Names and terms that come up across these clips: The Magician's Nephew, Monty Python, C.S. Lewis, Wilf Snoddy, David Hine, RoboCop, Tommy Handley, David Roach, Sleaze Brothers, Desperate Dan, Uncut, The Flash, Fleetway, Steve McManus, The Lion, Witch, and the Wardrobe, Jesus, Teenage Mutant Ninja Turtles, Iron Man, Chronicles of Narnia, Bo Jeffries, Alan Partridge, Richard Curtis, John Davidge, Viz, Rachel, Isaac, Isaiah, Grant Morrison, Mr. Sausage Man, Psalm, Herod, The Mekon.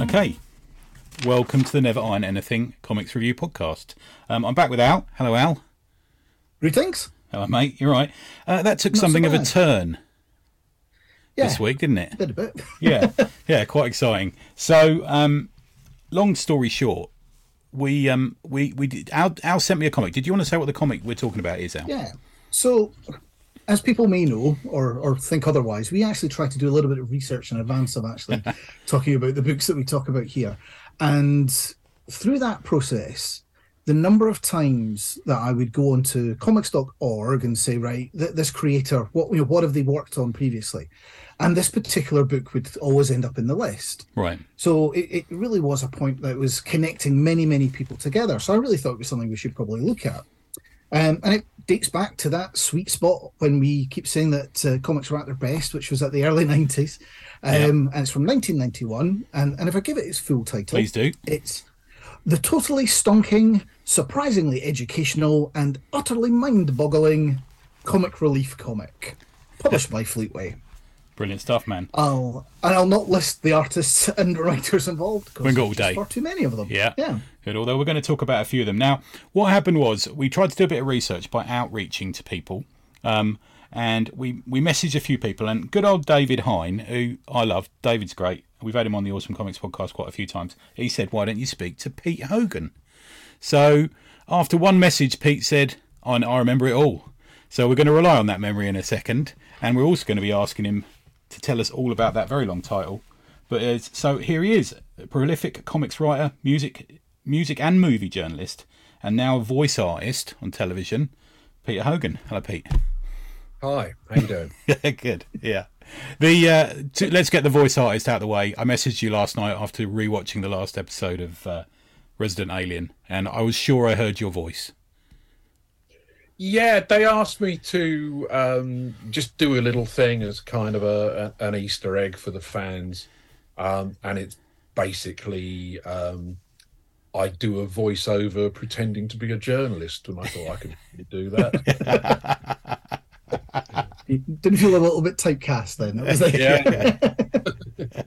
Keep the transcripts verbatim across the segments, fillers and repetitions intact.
Okay, welcome to the Never Iron Anything Comics Review Podcast. Um, I'm back with Al. Hello, Al. Greetings. Hello, mate. You're right. Uh, that took Not something so of a turn yeah. this week, didn't it? Did a bit. yeah, yeah, quite exciting. So, um, long story short, we um, we we did, Al, Al sent me a comic. Did you want to say what the comic we're talking about is, Al? Yeah. So, as people may know, or, or think otherwise, we actually try to do a little bit of research in advance of actually talking about the books that we talk about here. And through that process, the number of times that I would go onto comics dot org and say, right, th- this creator, what you know, what have they worked on previously? And this particular book would always end up in the list. Right. So it, it really was a point that was connecting many, many people together. So I really thought it was something we should probably look at. Um, and it dates back to that sweet spot when we keep saying that uh, comics were at their best, which was at the early nineties. Um, yeah. And it's from nineteen ninety-one. And, and if I give it its full title... Please do. It's The Totally Stonking, Surprisingly Educational and Utterly Mind-Boggling Comic Relief Comic, published by Fleetway. Brilliant stuff, man. I'll, and I'll not list the artists and writers involved because there's far too many of them. Yeah. yeah. Good, although we're going to talk about a few of them. Now, what happened was we tried to do a bit of research by outreaching to people, um, and we, we messaged a few people. And good old David Hine, who I love, David's great. We've had him on the Awesome Comics podcast quite a few times. He said, why don't you speak to Pete Hogan? So after one message, Pete said, I, I remember it all. So we're going to rely on that memory in a second. And we're also going to be asking him to tell us all about that very long title. But uh, so here he is, a prolific comics writer, music music and movie journalist, and now a voice artist on television, Peter Hogan. Hello, Pete. Hi, how you doing? Good, yeah. The uh, to, let's get the voice artist out of the way. I messaged you last night after rewatching the last episode of uh, Resident Alien, and I was sure I heard your voice. Yeah, they asked me to um, just do a little thing as kind of a, a an Easter egg for the fans, um, and it's basically um, I do a voiceover pretending to be a journalist, and I thought I could do that. You didn't feel a little bit typecast then? Was like... Yeah.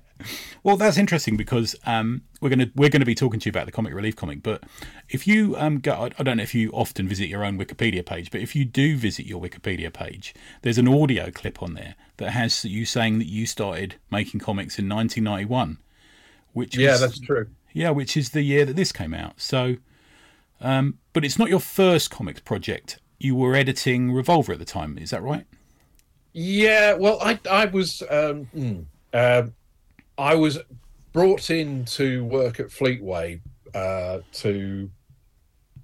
Well, that's interesting because um, we're going to we're going to be talking to you about the Comic Relief comic. But if you um, go, I don't know if you often visit your own Wikipedia page, but if you do visit your Wikipedia page, there's an audio clip on there that has you saying that you started making comics in nineteen ninety-one, which yeah, was, that's true. Yeah, which is the year that this came out. So, um, but it's not your first comics project. You were editing Revolver at the time, is that right? Yeah, well, I I was um, mm. uh, I was brought in to work at Fleetway uh, to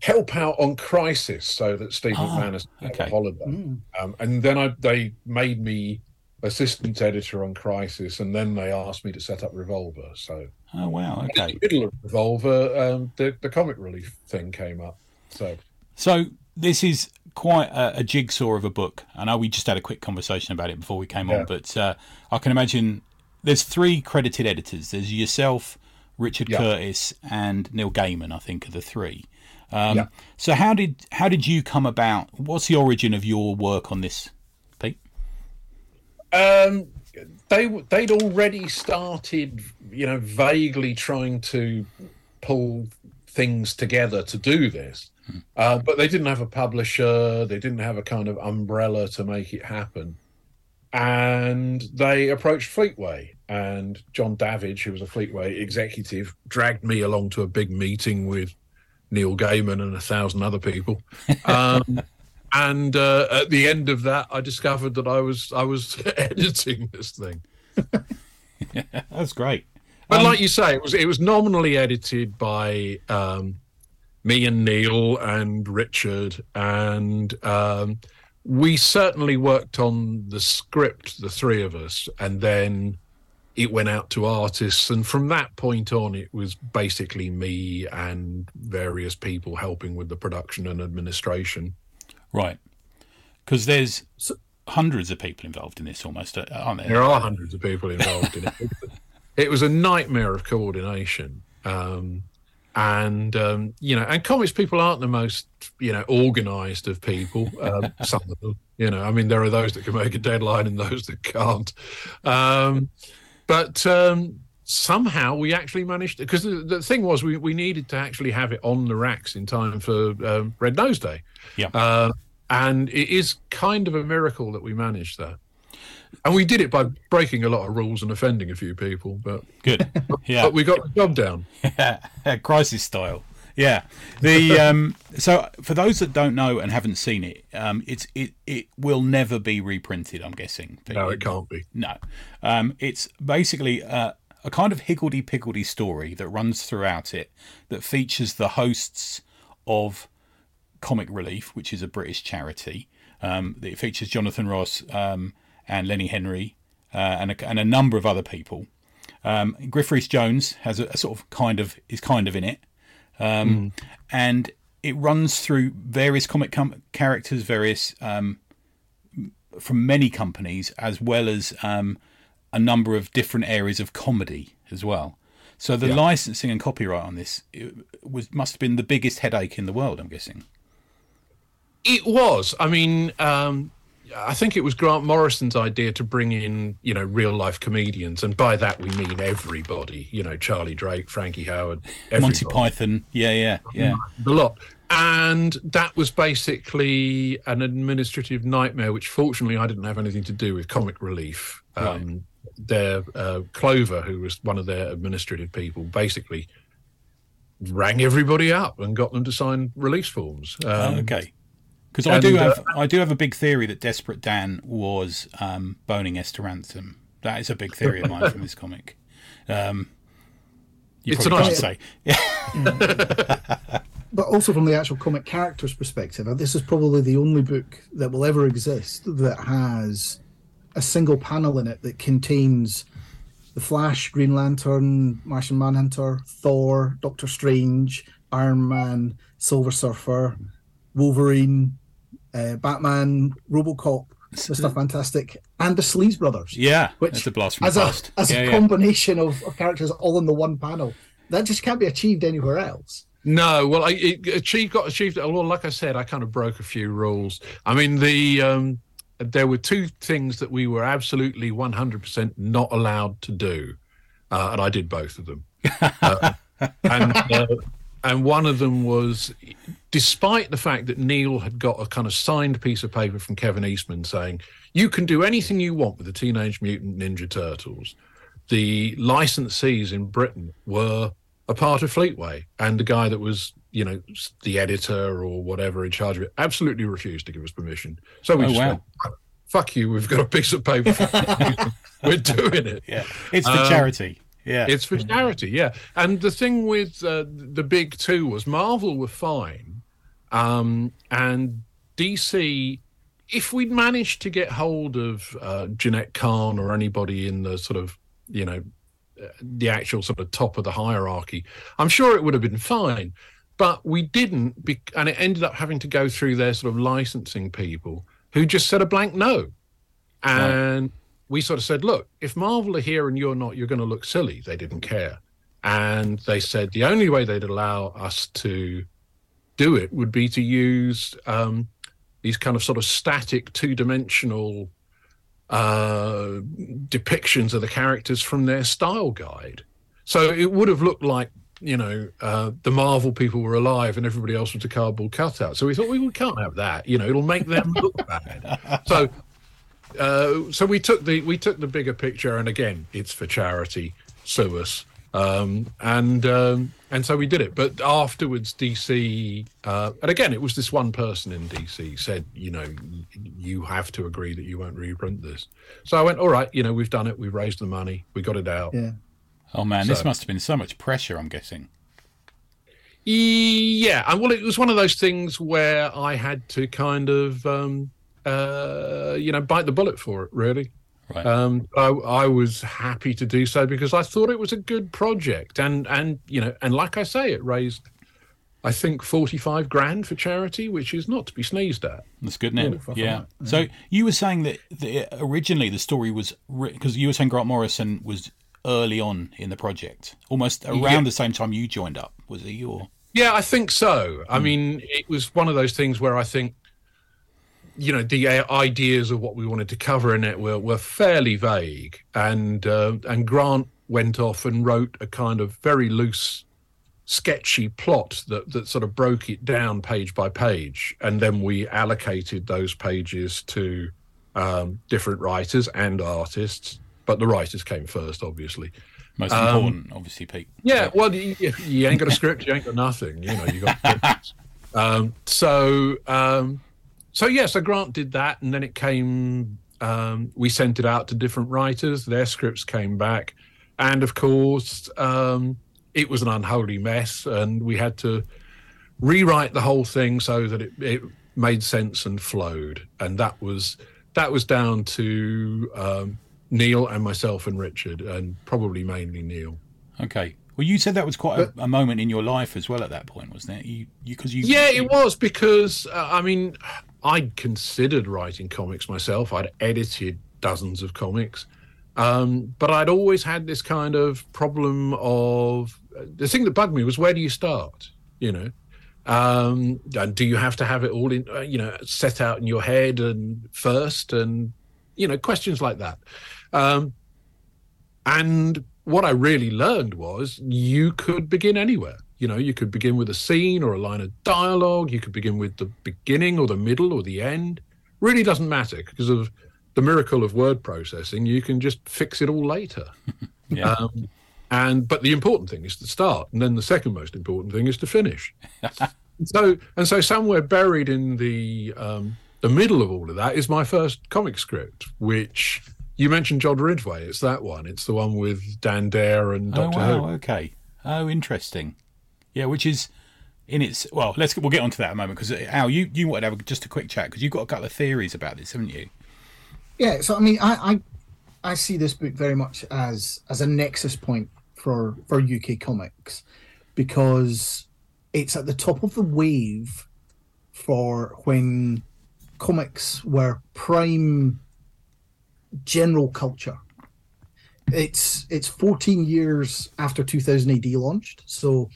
help out on Crisis, so that Steve oh, McManus had okay. a holiday, mm. um, and then I, they made me assistant editor on Crisis, and then they asked me to set up Revolver. So oh wow, okay. In the middle of Revolver, um, the the Comic Relief thing came up. So so this is quite a, a jigsaw of a book. I know we just had a quick conversation about it before we came yeah. on, but uh, I can imagine there's three credited editors. There's yourself, Richard yeah. Curtis, and Neil Gaiman, I think, are the three. Um, yeah. So how did how did you come about? What's the origin of your work on this, Pete? Um, they they'd already started, you know, vaguely trying to pull things together to do this. Uh, but they didn't have a publisher, they didn't have a kind of umbrella to make it happen. And they approached Fleetway, and John Davidge, who was a Fleetway executive, dragged me along to a big meeting with Neil Gaiman and a thousand other people. Um, and uh, at the end of that, I discovered that I was I was editing this thing. Yeah, that's great. But um, like you say, it was it was nominally edited by... Um, me and Neil and Richard, and um, we certainly worked on the script, the three of us, and then it went out to artists. And from that point on, it was basically me and various people helping with the production and administration. Right. Because there's so, hundreds of people involved in this almost, aren't there? There are hundreds of people involved in it. It was a nightmare of coordination. Um And, um, you know, and comics people aren't the most, you know, organised of people. Um, some of them, you know, I mean, there are those that can make a deadline and those that can't. Um, but um, somehow we actually managed, because the, the thing was we, we needed to actually have it on the racks in time for um, Red Nose Day. Yeah. Uh, and it is kind of a miracle that we managed that. And we did it by breaking a lot of rules and offending a few people, but good. Yeah, but we got the job down. Yeah. Crisis style. Yeah. The um, so for those that don't know and haven't seen it, um, it's it it will never be reprinted. I'm guessing. No, it can't be. No, um, it's basically a, a kind of higgledy-piggledy story that runs throughout it that features the hosts of Comic Relief, which is a British charity. Um, it features Jonathan Ross. Um, and Lenny Henry, uh, and, a, and a number of other people. Um, Griff Rhys Jones has a, a sort of kind of is kind of in it, um, mm. and it runs through various comic com- characters, various um, from many companies, as well as um, a number of different areas of comedy as well. So the yeah. licensing and copyright on this it was must have been the biggest headache in the world, I'm guessing. It was. I mean. Um... I think it was Grant Morrison's idea to bring in, you know, real-life comedians, and by that we mean everybody, you know, Charlie Drake, Frankie Howerd, everybody. Monty Python, yeah, yeah, yeah. A lot. And that was basically an administrative nightmare, which fortunately I didn't have anything to do with Comic Relief. Um, right. Their uh, Clover, who was one of their administrative people, basically rang everybody up and got them to sign release forms. Um, oh, okay. Because I do have, uh, I do have a big theory that Desperate Dan was um, boning Esther Ransom. That is a big theory of mine from this comic. Um, you it's probably can't say, yeah. But also from the actual comic character's perspective, this is probably the only book that will ever exist that has a single panel in it that contains the Flash, Green Lantern, Martian Manhunter, Thor, Doctor Strange, Iron Man, Silver Surfer, Wolverine. Uh, Batman, Robocop, Mister Fantastic, and the Sleaze Brothers. Yeah, which that's a blast from the past. As yeah, a yeah. combination of, of characters all in the one panel. That just can't be achieved anywhere else. No, well, I, it achieved, got achieved. Well, like I said, I kind of broke a few rules. I mean, the um, there were two things that we were absolutely one hundred percent not allowed to do, uh, and I did both of them. uh, and... Uh, And one of them was, despite the fact that Neil had got a kind of signed piece of paper from Kevin Eastman saying, you can do anything you want with the Teenage Mutant Ninja Turtles, the licensees in Britain were a part of Fleetway. And the guy that was, you know, the editor or whatever in charge of it absolutely refused to give us permission. So we oh, just wow. went, fuck you, we've got a piece of paper. We're doing it. Yeah, it's for um, charity. Yeah. It's for charity, yeah. And the thing with uh, the big two was Marvel were fine, um, and D C, if we'd managed to get hold of uh, Jeanette Kahn or anybody in the sort of, you know, the actual sort of top of the hierarchy, I'm sure it would have been fine. But we didn't, be- and it ended up having to go through their sort of licensing people who just said a blank no. And... Right. We sort of said, look, if Marvel are here and you're not, you're going to look silly. They didn't care. And they said the only way they'd allow us to do it would be to use um, these kind of sort of static two-dimensional uh, depictions of the characters from their style guide. So it would have looked like, you know, uh, the Marvel people were alive and everybody else was a cardboard cutout. So we thought, well, we can't have that. You know, it'll make them look bad. So... Uh, so we took the we took the bigger picture, and again, it's for charity, sue us, um, and um, and so we did it. But afterwards, D C, uh, and again, it was this one person in D C said, you know, you have to agree that you won't reprint this. So I went, all right, you know, we've done it, we've raised the money, we got it out. Yeah. Oh man, so, this must have been so much pressure, I'm guessing. Yeah, and well, it was one of those things where I had to kind of. Um, Uh, you know, bite the bullet for it, really. Right. Um, I, I was happy to do so because I thought it was a good project, and and you know, and like I say, it raised, I think, forty-five grand for charity, which is not to be sneezed at. That's good, isn't it? Yeah. yeah. So you were saying that the, originally the story was because you were saying Grant Morrison was early on in the project, almost around yeah. the same time you joined up. was he? Or yeah, I think so. I mean, it was one of those things where I think, you know, the ideas of what we wanted to cover in it were, were fairly vague, and uh, and Grant went off and wrote a kind of very loose, sketchy plot that, that sort of broke it down page by page, and then we allocated those pages to um, different writers and artists, but the writers came first, obviously. Most um, important, obviously, Pete. Yeah, well, you, you ain't got a script, you ain't got nothing, you know, you got um So... Um, So, yeah, so Grant did that, and then it came, um, we sent it out to different writers, their scripts came back, and, of course, um, it was an unholy mess, and we had to rewrite the whole thing so that it, it made sense and flowed, and that was that was down to um, Neil and myself and Richard, and probably mainly Neil. Okay. Well, you said that was quite a, a moment in your life as well at that point, wasn't it? You, you, cause you, yeah, you... it was because, uh, I mean, I'd considered writing comics myself. I'd edited dozens of comics. Um, but I'd always had this kind of problem of... Uh, the thing that bugged me was, where do you start, you know? Um, and do you have to have it all, in, uh, you know, set out in your head and first and, you know, questions like that. Um, and... What I really learned was you could begin anywhere. You know, you could begin with a scene or a line of dialogue. You could begin with the beginning or the middle or the end. Really doesn't matter because of the miracle of word processing. You can just fix it all later. yeah. um, and but the important thing is to start, and then the second most important thing is to finish. so and so somewhere buried in the um, the middle of all of that is my first comic script, which. You mentioned John Ridgway. It's that one. It's the one with Dan Dare and Doctor Who. Oh, wow, Hogan. Okay. Oh, interesting. Yeah, which is in its... Well, let's we'll get onto that in a moment, because, Al, you, you wanted to have just a quick chat, because you've got a couple of theories about this, haven't you? Yeah, so, I mean, I I, I see this book very much as as a nexus point for, for U K comics, because it's at the top of the wave for when comics were prime... general culture. It's it's fourteen years after two thousand A D launched, so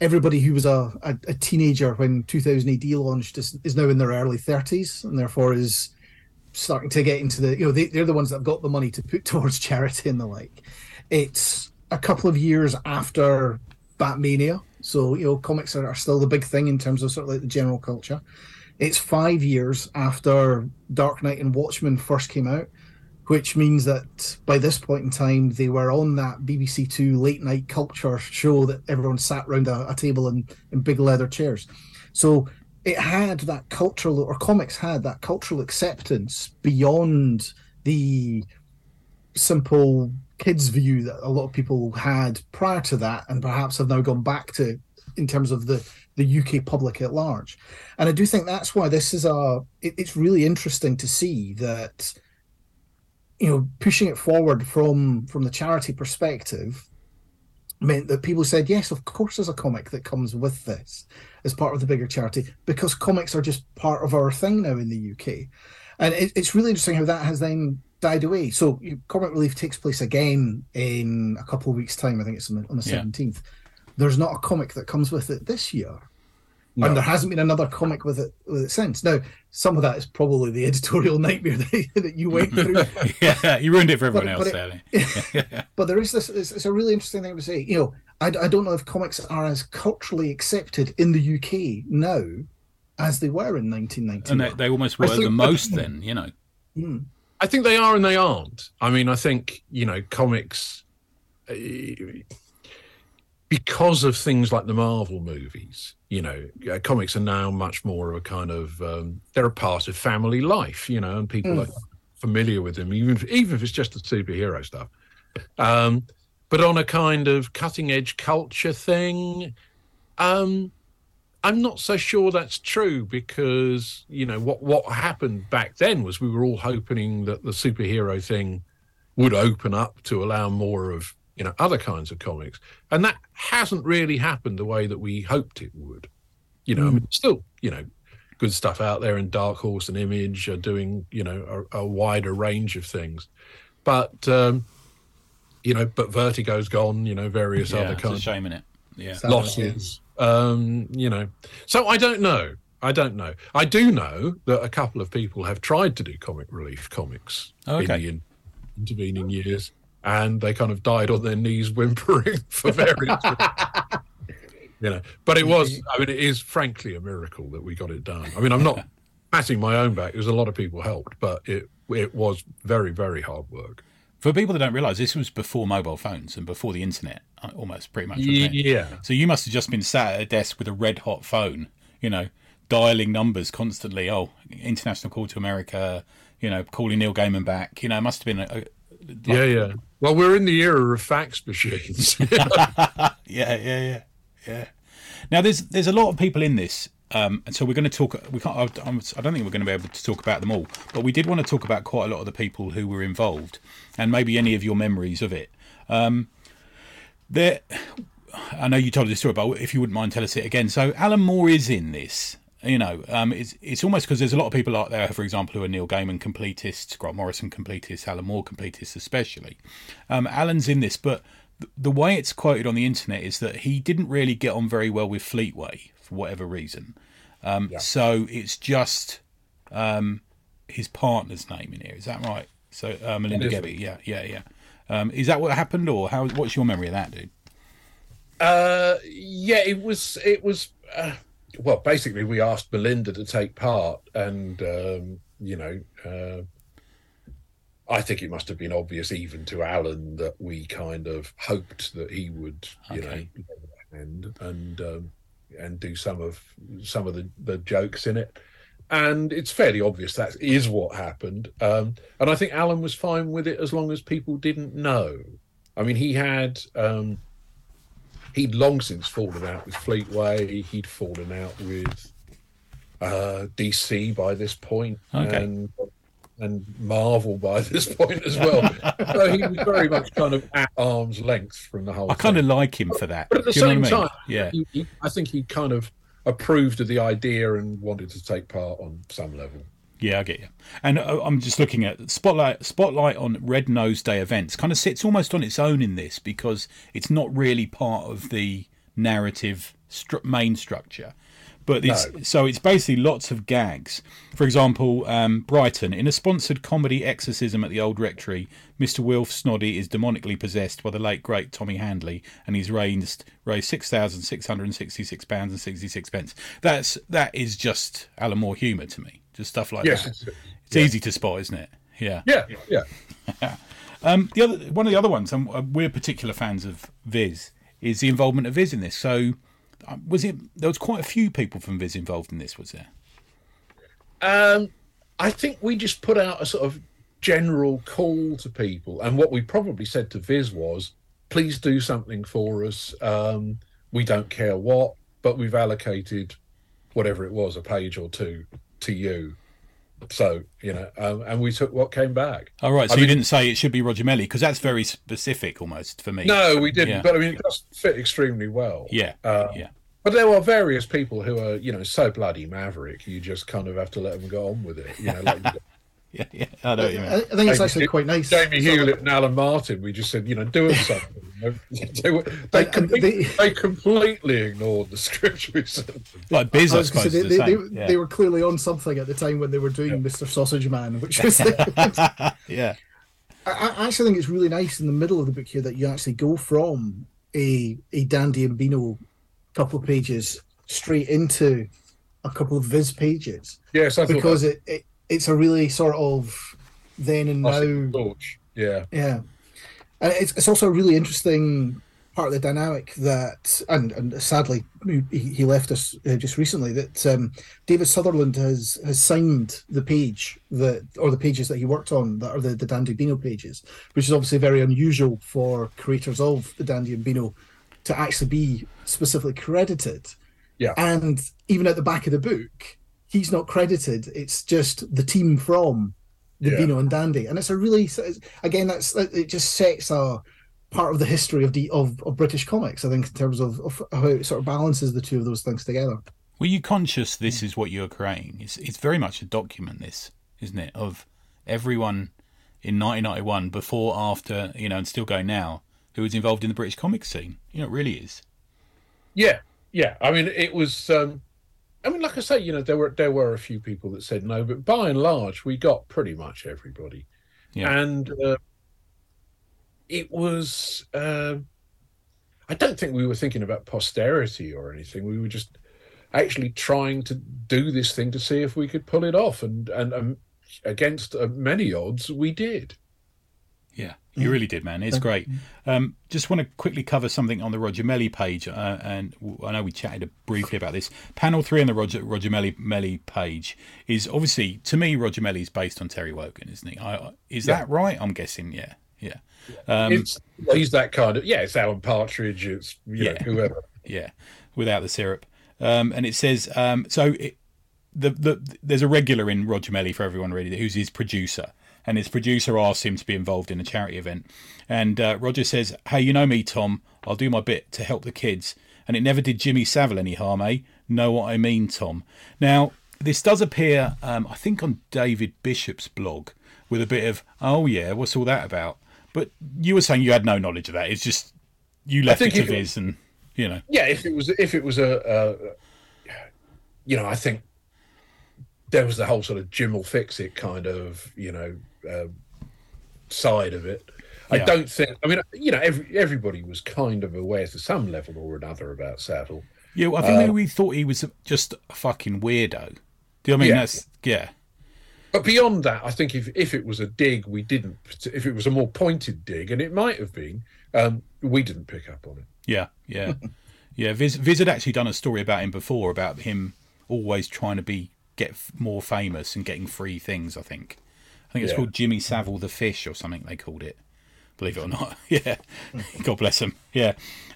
everybody who was a, a, a teenager when two thousand A D launched is, is now in their early thirties, and therefore is starting to get into the, you know, they, they're the ones that have got the money to put towards charity and the like. It's a couple of years after Batmania, so, you know, comics are, are still the big thing in terms of sort of like the general culture. It's five years after Dark Knight and Watchmen first came out, which means that by this point in time, they were on that B B C Two late night culture show that everyone sat around a, a table in, in big leather chairs. So it had that cultural, or comics had that cultural acceptance beyond the simple kids' view that a lot of people had prior to that, and perhaps have now gone back to in terms of the, the U K public at large. And I do think that's why this is a, it, it's really interesting to see that, you know, pushing it forward from, from the charity perspective meant that people said, yes, of course there's a comic that comes with this as part of the bigger charity, because comics are just part of our thing now in the U K. And it, it's really interesting how that has then died away. So you know, Comic Relief takes place again in a couple of weeks' time. I think it's on the, on the yeah. seventeenth. There's not a comic that comes with it this year. No. And there hasn't been another comic with it with it since. Now, some of that is probably the editorial nightmare that, that you went through. yeah, you ruined it for everyone but, else, darling. But, but there is this, it's, it's a really interesting thing to say. You know, I, I don't know if comics are as culturally accepted in the U K now as they were in nineteen ninety. And they, they almost were think, the most then, you know. Mm. I think they are and they aren't. I mean, I think, you know, comics... Uh, because of things like the Marvel movies, you know, uh, comics are now much more of a kind of, um, they're a part of family life, you know, and people mm. are familiar with them, even if, even if it's just the superhero stuff. Um, but on a kind of cutting edge culture thing, um, I'm not so sure that's true, because, you know, what, what happened back then was we were all hoping that the superhero thing would open up to allow more of, you know, other kinds of comics. And that hasn't really happened the way that we hoped it would. You know, mm. I mean, still, you know, good stuff out there, and Dark Horse and Image are doing, you know, a, a wider range of things. But, um, you know, but Vertigo's gone, you know, various yeah, other kinds. It's a shame, isn't it? yeah. losses. Um, you know, so I don't know. I don't know. I do know that a couple of people have tried to do Comic Relief comics okay. in the intervening years, and they kind of died on their knees whimpering for various reasons. You know, but it was, I mean, it is frankly a miracle that we got it done. I mean, I'm not patting my own back. It was a lot of people helped, but it it was very, very hard work. For people that don't realise, this was before mobile phones and before the internet, almost pretty much. Yeah. So you must have just been sat at a desk with a red hot phone, you know, dialing numbers constantly. Oh, international call to America, you know, calling Neil Gaiman back. You know, it must have been a, a like, yeah, yeah. Well, we're in the era of fax machines. yeah, yeah, yeah, yeah. Now, there's there's a lot of people in this, um, and so we're going to talk. We can't. I, I don't think we're going to be able to talk about them all, but we did want to talk about quite a lot of the people who were involved, and maybe any of your memories of it. Um, there, I know you told this story, but if you wouldn't mind, tell us it again. So, Alan Moore is in this. You know, um, it's it's almost because there's a lot of people out there, for example, who are Neil Gaiman completists, Grant Morrison completists, Alan Moore completists especially. Um, Alan's in this, but th- the way it's quoted on the internet is that he didn't really get on very well with Fleetway for whatever reason. Um, yeah. So it's just um, his partner's name in here. Is that right? So uh, Melinda Gebbie, yeah, yeah, yeah. Um, is that what happened, or how? What's your memory of that, dude? Uh, yeah, it was. It was. Uh... Well, basically, we asked Melinda to take part, and um, you know, uh, I think it must have been obvious even to Alan that we kind of hoped that he would, you okay. know, and and um, and do some of some of the, the jokes in it. And it's fairly obvious that is what happened. Um, and I think Alan was fine with it as long as people didn't know. I mean, he had. Um, He'd long since fallen out with Fleetway. He'd fallen out with uh, D C by this point, okay. and and Marvel by this point as well. So he was very much kind of at arm's length from the whole. I thing. kind of like him for that. But at the Do same you know what I mean? time, yeah, he, he, I think he kind of approved of the idea and wanted to take part on some level. Yeah, I get you. And I'm just looking at Spotlight Spotlight on Red Nose Day events kind of sits almost on its own in this because it's not really part of the narrative stru- main structure. But it's, no. So it's basically lots of gags. For example, um, Brighton, in a sponsored comedy exorcism at the old rectory, Mister Wilf Snoddy is demonically possessed by the late, great Tommy Handley, and he's raised, raised six thousand six hundred sixty-six pounds and sixty-six pence. That's, that is just Alan Moore humour to me. Just stuff like yes, that. It's, it's yeah. easy to spot, isn't it? Yeah. Yeah, yeah. um, the other, one of the other ones, and we're particular fans of Viz, is the involvement of Viz in this. So was it? There was quite a few people from Viz involved in this, was there? Um, I think we just put out a sort of general call to people. And what we probably said to Viz was, please do something for us. Um, we don't care what, but we've allocated whatever it was, a page or two, to you. So, you know, um, and we took what came back. All right, so I you mean, didn't say it should be Roger Mellie, because that's very specific almost for me. No, we didn't, yeah. but I mean, it does fit extremely well. Yeah, um, yeah. But there are various people who are, you know, so bloody maverick, you just kind of have to let them go on with it. You know, like, yeah, yeah, I know what you mean. I think it's Jamie, actually quite nice. Jamie Hewlett and Alan Martin, we just said, you know, do it something. they, were, they, com- they, they completely ignored the script we sent. Like Biz, I, I suppose. They, the they, yeah. they were clearly on something at the time when they were doing yeah. Mister Sausage Man, which was. yeah. I, I actually think it's really nice in the middle of the book here that you actually go from a a Dandy and Beano couple of pages straight into a couple of Viz pages. Yes, I thought because that. it. it It's a really sort of then and now. Yeah. Yeah. And it's, it's also a really interesting part of the dynamic that, and, and sadly, he, he left us just recently, that um, David Sutherland has, has signed the page that, or the pages that he worked on that are the, the Dandy Beano pages, which is obviously very unusual for creators of the Dandy and Beano to actually be specifically credited. Yeah. And even at the back of the book, he's not credited. It's just the team from the yeah. Beano and Dandy, and it's a really again that's it just sets a part of the history of the of, of British comics. I think in terms of, of how it sort of balances the two of those things together. Were you conscious this is what you're creating? It's it's very much a document, this, isn't it, of everyone in nineteen ninety-one, before, after, you know, and still going now, who was involved in the British comic scene. You know, it really is. Yeah, yeah. I mean, it was. Um, I mean, like I say, you know, there were there were a few people that said no, but by and large, we got pretty much everybody. Yeah. And uh, it was. Uh, I don't think we were thinking about posterity or anything. We were just actually trying to do this thing to see if we could pull it off, and and um, against uh, many odds, we did. Yeah, you really did, man. It's great. Um, just want to quickly cover something on the Roger Mellie page, uh, and I know we chatted briefly about this. Panel three on the Roger Roger Mellie, Mellie page is obviously, to me, Roger Mellie's based on Terry Wogan, isn't he? I, is yeah. that right? I'm guessing, yeah, yeah. Um, it's, he's that kind of, yeah, it's Alan Partridge, it's you yeah, know, whoever. Yeah, without the syrup. Um, and it says, um, so it, the, the there's a regular in Roger Mellie for everyone, really, who's his producer. And his producer asks him to be involved in a charity event. And uh, Roger says, hey, you know me, Tom. I'll do my bit to help the kids. And it never did Jimmy Savile any harm, eh? Know what I mean, Tom? Now, this does appear, um, I think, on David Bishop's blog with a bit of, oh, yeah, what's all that about? But you were saying you had no knowledge of that. It's just you left it to Viz and, you know. Yeah, if it was, if it was a, a, you know, I think there was the whole sort of Jim will fix it kind of, you know, Uh, side of it. Yeah. I don't think, I mean, you know, every, everybody was kind of aware to some level or another about Savile. Yeah, well, I think um, maybe we thought he was just a fucking weirdo. Do you know what I mean? Yeah. That's, yeah. But beyond that, I think if, if it was a dig, we didn't, if it was a more pointed dig, and it might have been, um, we didn't pick up on it. Yeah, yeah. yeah, Viz, Viz had actually done a story about him before, about him always trying to be get more famous and getting free things, I think. I think it's yeah. called Jimmy Savile the Fish or something they called it, believe it or not. yeah, God bless them. Yeah,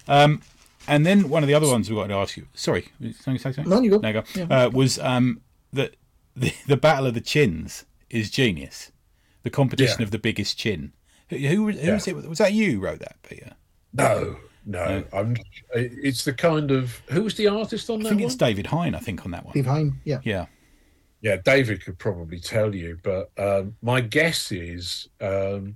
um, and then one of the other ones we wanted to ask you. Sorry, something, something? No, you go. No, you go. Yeah. Uh, was um, that the, the Battle of the Chins is genius? The competition yeah. of the biggest chin. Who, who, who yeah. was it? Was that you wrote that, Peter? No, no. no. I'm, it's the kind of who was the artist on I that? I think one? It's David Hine. I think on that one. David Hine. Yeah. Yeah. Yeah, David could probably tell you, but um, my guess is um,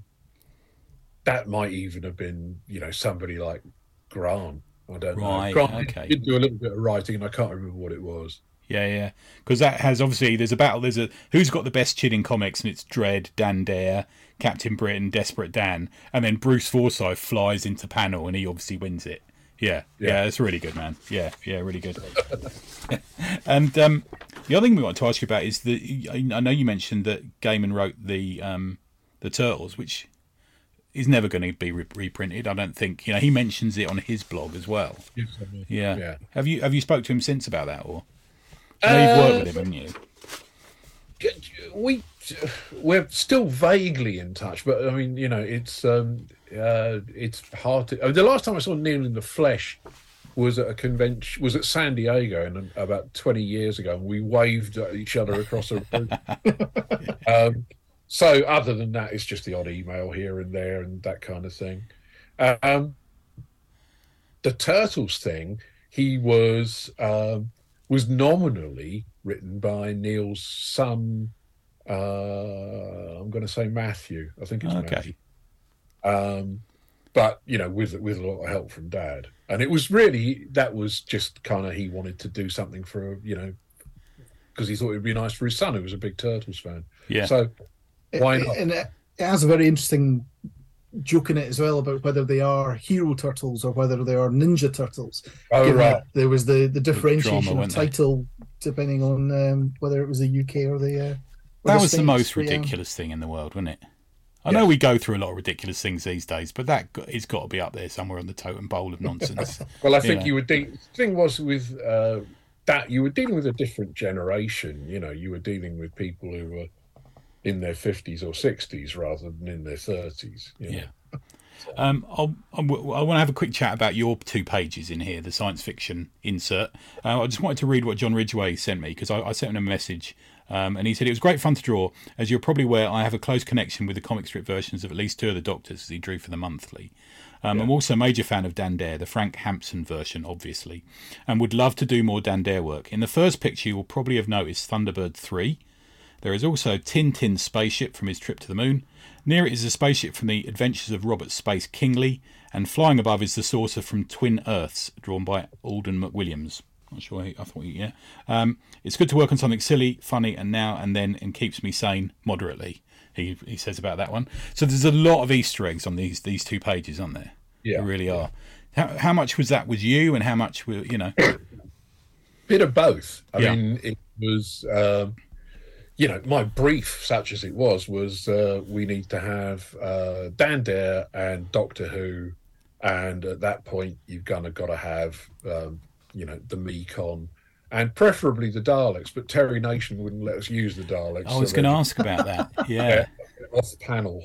that might even have been, you know, somebody like Grant. I don't right, know. Grant okay. did do a little bit of writing, and I can't remember what it was. Yeah, yeah, because that has obviously there's a battle. There's a who's got the best chin in comics, and it's Dread, Dan Dare, Captain Britain, Desperate Dan, and then Bruce Forsyth flies into panel, and he obviously wins it. Yeah, yeah, yeah, it's really good, man. Yeah, yeah, really good. And um, the other thing we want to ask you about is the. I know you mentioned that Gaiman wrote the um, the Turtles, which is never going to be re- reprinted. I don't think. You know, he mentions it on his blog as well. Yes, I mean, yeah. yeah. Have you have you spoke to him since about that, or? Uh, no, you've worked with him, haven't you? We we're still vaguely in touch, but I mean, you know, it's. Um, Uh, it's hard to. I mean, the last time I saw Neil in the flesh was at a convention, was at San Diego, and about twenty years ago, and we waved at each other across a room. um, so, other than that, it's just the odd email here and there and that kind of thing. Um, the Turtles thing, he was um, was nominally written by Neil's son. Uh, I'm going to say Matthew. I think it's okay. Matthew. Um, but, you know, with with a lot of help from Dad. And it was really, that was just kind of, he wanted to do something for, you know, because he thought it would be nice for his son, who was a big Turtles fan. Yeah. So, why it, not? And it, it has a very interesting joke in it as well about whether they are hero turtles or whether they are ninja turtles. Oh, right. There was the, the differentiation the drama, of title, they? depending on um, whether it was the U K or the... Uh, or that the was States, the most ridiculous yeah. thing in the world, wasn't it? I know yeah. we go through a lot of ridiculous things these days, but that it's got to be up there somewhere on the totem pole of nonsense. Well, I think you, know. you were de- the thing was with uh, that you were dealing with a different generation. You know, you were dealing with people who were in their fifties or sixties rather than in their thirties. You know? Yeah. Um, I'll, I'll, I want to have a quick chat about your two pages in here, the science fiction insert. Uh, I just wanted to read what John Ridgway sent me because I, I sent him a message. Um, and he said, it was great fun to draw. As you're probably aware, I have a close connection with the comic strip versions of at least two of the Doctors as he drew for the Monthly. Um, yeah. I'm also a major fan of Dan Dare, the Frank Hampson version, obviously, and would love to do more Dan Dare work. In the first picture, you will probably have noticed Thunderbird three. There is also Tintin's spaceship from his trip to the moon. Near it is a spaceship from the Adventures of Robert Space Kingley, and flying above is the saucer from Twin Earths, drawn by Alden McWilliams. Not sure. I, I thought, yeah. Um, it's good to work on something silly, funny, and now and then, and keeps me sane moderately. He he says about that one. So there's a lot of Easter eggs on these these two pages, aren't there? Yeah, there really are. Yeah. How how much was that with you, and how much were you know? Bit of both. I yeah. mean, it was. Um... You know, my brief, such as it was, was uh, we need to have uh, Dan Dare and Doctor Who, and at that point you've kind of got to have, um, you know, the Mekon, and preferably the Daleks. But Terry Nation wouldn't let us use the Daleks. I was so going to ask about that. Yeah, yeah, off panel.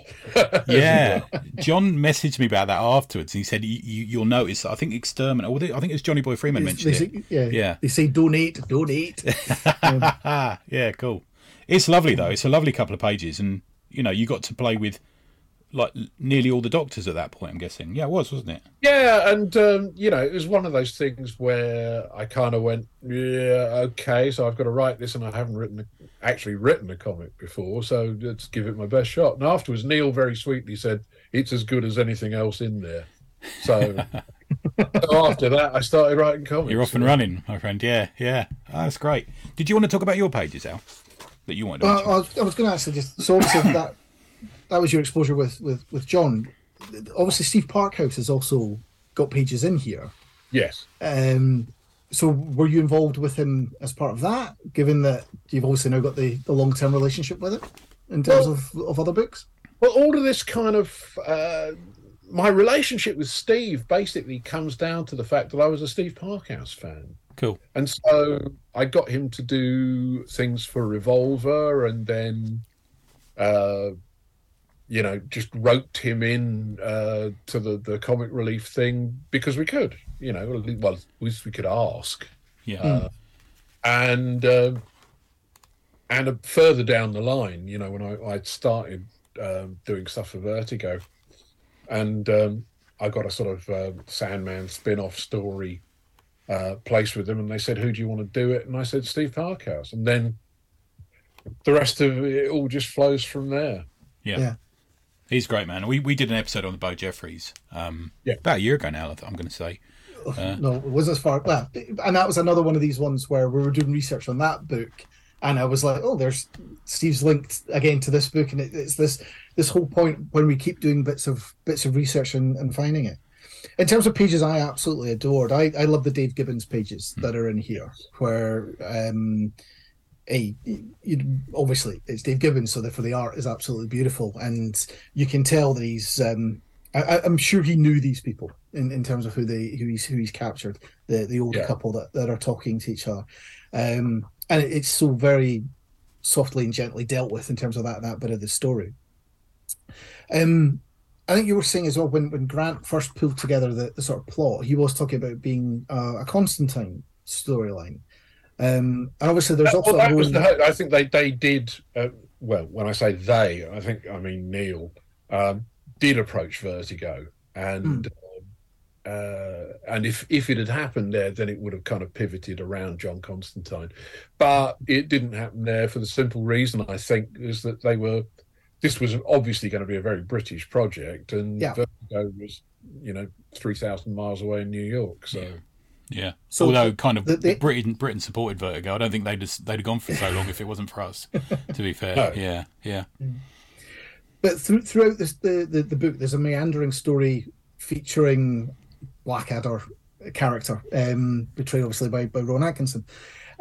Yeah, John messaged me about that afterwards. He said, you, you, "You'll notice. I think exterminate. Oh, I think it's Johnny Boy Freeman it's, mentioned it. Say, yeah, yeah. They say donate, donate. um, yeah, cool." It's lovely though. It's a lovely couple of pages, and you know you got to play with like nearly all the Doctors at that point. I'm guessing, yeah, it was, wasn't it? Yeah, and um, you know it was one of those things where I kind of went, yeah, okay, so I've got to write this, and I haven't written actually written a comic before, so let's give it my best shot. And afterwards, Neil very sweetly said, "It's as good as anything else in there." So, so after that, I started writing comics. You're off and running, my friend. Yeah, yeah, oh, that's great. Did you want to talk about your pages, Al? That you want to well, I was, was going to ask just so obviously that that was your exposure with, with, with John. Obviously, Steve Parkhouse has also got pages in here. Yes. Um. So were you involved with him as part of that? Given that you've obviously now got the, the long term relationship with it in terms well, of, of other books. Well, all of this kind of uh, my relationship with Steve basically comes down to the fact that I was a Steve Parkhouse fan. Cool. And so I got him to do things for Revolver, and then, uh, you know, just roped him in uh, to the, the Comic Relief thing because we could, you know, well, at least we could ask. Yeah. Uh, mm. And uh, and further down the line, you know, when I I'd started um, doing stuff for Vertigo, and um, I got a sort of uh, Sandman spin-off story. Uh, place with them, and they said, "Who do you want to do it?" And I said, "Steve Parkhouse." And then the rest of it all just flows from there. Yeah, yeah. He's great, man. We we did an episode on the Bo Jeffries um, yeah. about a year ago now. I'm going to say uh, no, it was as far. Well, and that was another one of these ones where we were doing research on that book, and I was like, "Oh, there's Steve's linked again to this book," and it, it's this this whole point when we keep doing bits of bits of research and, and finding it. In terms of pages, I absolutely adored. I, I love the Dave Gibbons pages that are in here, where um, a you, obviously it's Dave Gibbons, so therefore the art is absolutely beautiful, and you can tell that he's. Um, I, I'm sure he knew these people in, in terms of who they who he's who he's captured, the the older yeah. couple that, that are talking to each other, um, and it, it's so very softly and gently dealt with in terms of that that bit of the story. Um. I think you were saying as well when, when Grant first pulled together the, the sort of plot, he was talking about being uh, a Constantine storyline. Um, and obviously, there's also. Well, that was the, I think they they did uh, well. When I say they, I think I mean Neil um, did approach Vertigo, and mm. uh, and if if it had happened there, then it would have kind of pivoted around John Constantine, but it didn't happen there for the simple reason I think is that they were. This was obviously going to be a very British project, and yeah. Vertigo was, you know, three thousand miles away in New York. So, yeah. yeah. So although kind of the, the, Britain, Britain supported Vertigo, I don't think they'd they'd have gone for so long if it wasn't for us. To be fair, no. yeah, yeah. But through, throughout this, the, the the book, there's a meandering story featuring Blackadder character, um, betrayed obviously by by Ron Atkinson.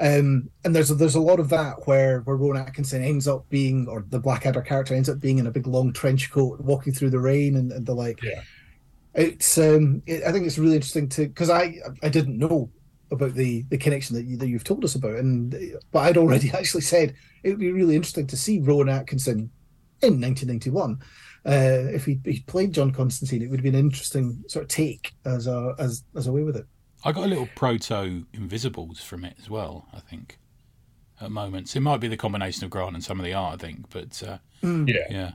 Um, and there's a, there's a lot of that where, where Rowan Atkinson ends up being, or the Blackadder character ends up being in a big long trench coat, walking through the rain and, and the like. Yeah. It's um, it, I think it's really interesting to because I I didn't know about the, the connection that you that you've told us about, and but I'd already actually said it would be really interesting to see Rowan Atkinson in nineteen ninety-one. Uh, if he he played John Constantine, it would be an interesting sort of take as a as as a way with it. I got a little proto Invisibles from it as well, I think, at moments. It might be the combination of Grant and some of the art, I think, but uh, yeah. yeah.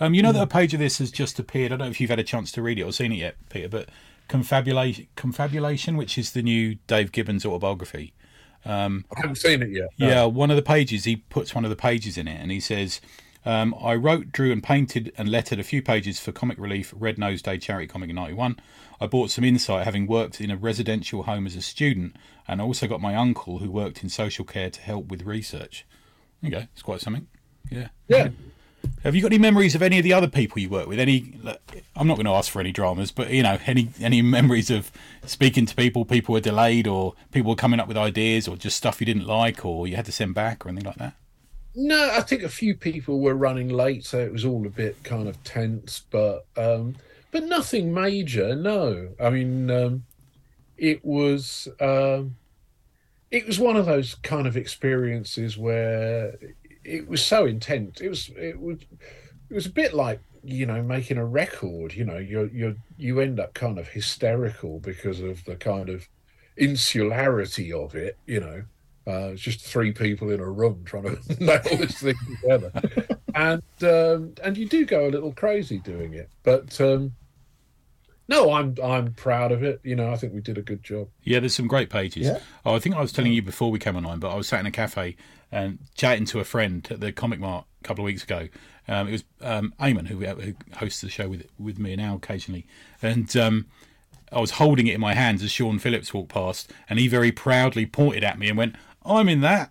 Um, you know that a page of this has just appeared. I don't know if you've had a chance to read it or seen it yet, Peter, but Confabulation, Confabulation which is the new Dave Gibbons autobiography. Um, I haven't seen it yet. No. Yeah, one of the pages, he puts one of the pages in it, and he says, um, I wrote, drew, and painted and lettered a few pages for Comic Relief Red Nose Day charity comic in ninety-one. I bought some insight, having worked in a residential home as a student, and I also got my uncle, who worked in social care, to help with research. There you go. It's quite something. Yeah. Yeah. Have you got any memories of any of the other people you work with? Any? I'm not going to ask for any dramas, but you know, any any memories of speaking to people, people were delayed, or people were coming up with ideas, or just stuff you didn't like, or you had to send back, or anything like that? No, I think a few people were running late, so it was all a bit kind of tense, but um, but nothing major. No, I mean, um, it was um, it was one of those kind of experiences where. It was so intense. It was it was it was a bit like, you know, making a record. You know, you you you end up kind of hysterical because of the kind of insularity of it. You know, uh, it's just three people in a room trying to nail this thing together, and um, and you do go a little crazy doing it. But um, no, I'm I'm proud of it. You know, I think we did a good job. Yeah, there's some great pages. Yeah? Oh, I think I was telling you before we came online, but I was sat in a cafe. And chatting to a friend at the Comic Mart a couple of weeks ago, um, it was um, Eamon who, who hosts the show with with me now occasionally, and um, I was holding it in my hands as Sean Phillips walked past, and he very proudly pointed at me and went, "I'm in that,"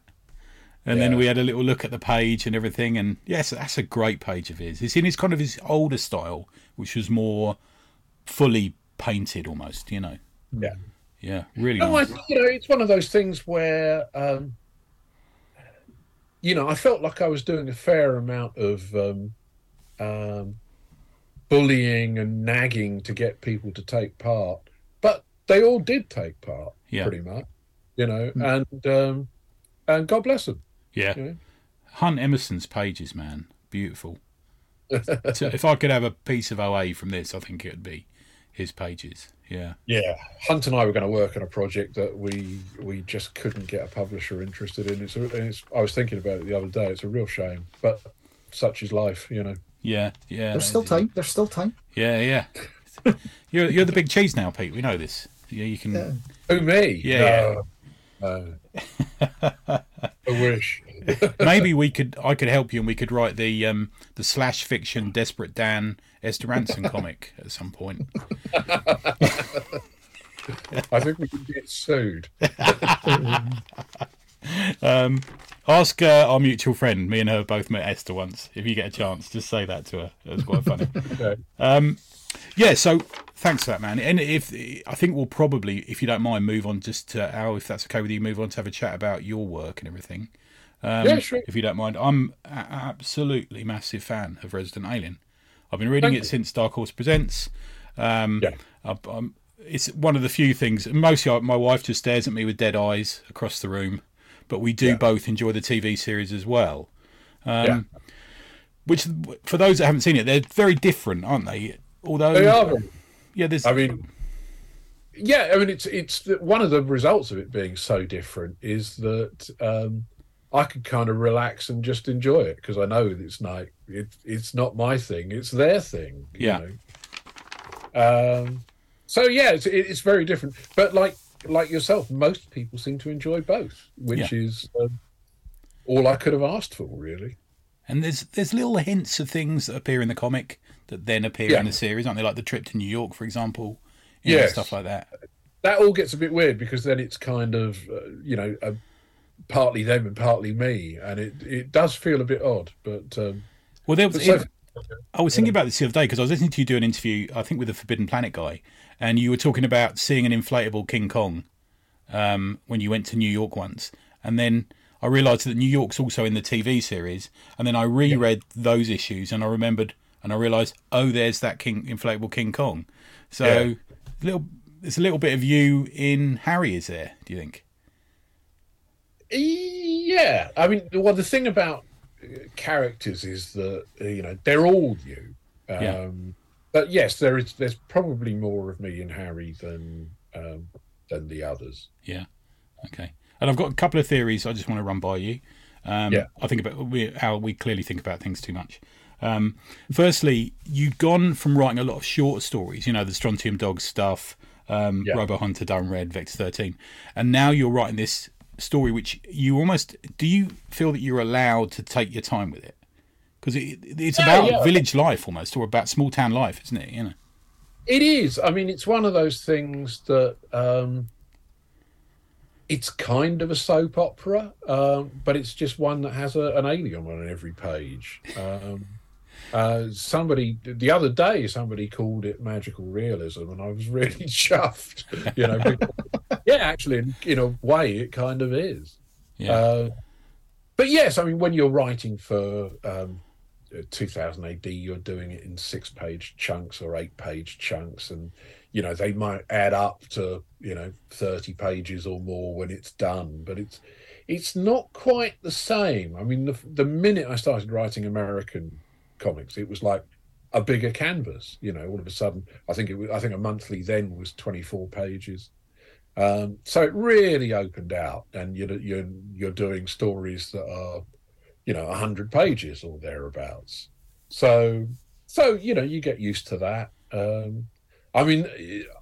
and yeah. Then we had a little look at the page and everything, and yes, that's a great page of his. It's in his kind of his older style, which was more fully painted almost, you know. Yeah, yeah, really. No, nice. I, you know, it's one of those things where. Um... You know, I felt like I was doing a fair amount of um, um, bullying and nagging to get people to take part, but they all did take part, yeah. Pretty much. You know, and um, and God bless them. Yeah, you know? Hunt Emerson's pages, man, beautiful. So if I could have a piece of O A from this, I think it'd be his pages. Yeah, yeah. Hunt and I were going to work on a project that we we just couldn't get a publisher interested in. It's, it's I was thinking about it the other day. It's a real shame, but such is life, you know. Yeah, yeah. There's still time. There's still time. Yeah, yeah. You're you're the big cheese now, Pete. We know this. Yeah, you can. Yeah. Oh me? Yeah. No, yeah. No. I wish. Maybe we could. I could help you, and we could write the um the slash fiction Desperate Dan. Esther Ransom comic at some point. I think we can get sued. um, ask uh, our mutual friend. Me and her both met Esther once. If you get a chance, just say that to her. That's quite funny. Okay. Um, yeah. So thanks for that, man. And if I think we'll probably, if you don't mind, move on just to Al, if that's okay with you, move on to have a chat about your work and everything. Um, yeah, sure. If you don't mind, I'm a- absolutely massive fan of Resident Alien. I've been reading Thank it you. Since Dark Horse Presents. Um, yeah. I, I'm, it's one of the few things. Mostly, I, my wife just stares at me with dead eyes across the room, but we do yeah. both enjoy the T V series as well. Um, yeah. Which, for those that haven't seen it, they're very different, aren't they? Although they are. Um, yeah, there's. I mean, yeah, I mean, it's it's one of the results of it being so different is that um, I could kind of relax and just enjoy it because I know it's like. It, it's not my thing, it's their thing, you yeah know? Um so yeah it's, it, it's very different, but like like yourself, most people seem to enjoy both, which yeah. is um, all I could have asked for, really. And there's there's little hints of things that appear in the comic that then appear yeah. in the series, aren't they, like the trip to New York, for example, you yes. know, stuff like that that all gets a bit weird because then it's kind of uh, you know uh, partly them and partly me, and it it does feel a bit odd, but um Well, there was, it, I was thinking about this the other day because I was listening to you do an interview, I think, with the Forbidden Planet guy, and you were talking about seeing an inflatable King Kong um, when you went to New York once. And then I realised that New York's also in the T V series, and then I reread yeah. those issues, and I remembered, and I realised, oh, there's that King inflatable King Kong. So yeah. a little, there's a little bit of you in Harry, is there, do you think? Yeah. I mean, well, the thing about characters is that, you know, they're all you um yeah. but yes, there is there's probably more of me in Harry than um than the others. Yeah, okay. And I've got a couple of theories I just want to run by you. um yeah. I think about we, how we clearly think about things too much. Um firstly, you've gone from writing a lot of short stories, you know, the Strontium Dogs stuff, um yeah. Robo Hunter, Done Red, Vector thirteen, and now you're writing this story which you almost, do you feel that you're allowed to take your time with it? Because it, it's yeah, about yeah. village life almost, or about small town life, isn't it? You know, it is. I mean, it's one of those things that um, it's kind of a soap opera, um, but it's just one that has a, an alien on every page. Um, uh, somebody the other day, somebody called it magical realism, and I was really chuffed. You know, because, yeah, actually, in, in a way, it kind of is. Yeah. Uh, but yes, I mean, when you're writing for um, two thousand A D, you're doing it in six-page chunks or eight-page chunks, and you know they might add up to you know thirty pages or more when it's done. But it's it's not quite the same. I mean, the, the minute I started writing American comics, it was like a bigger canvas. You know, all of a sudden, I think it was, I think a monthly then was twenty-four pages. Um, so it really opened out, and you're you're you're doing stories that are, you know, a hundred pages or thereabouts. So so you know you get used to that. Um, I mean,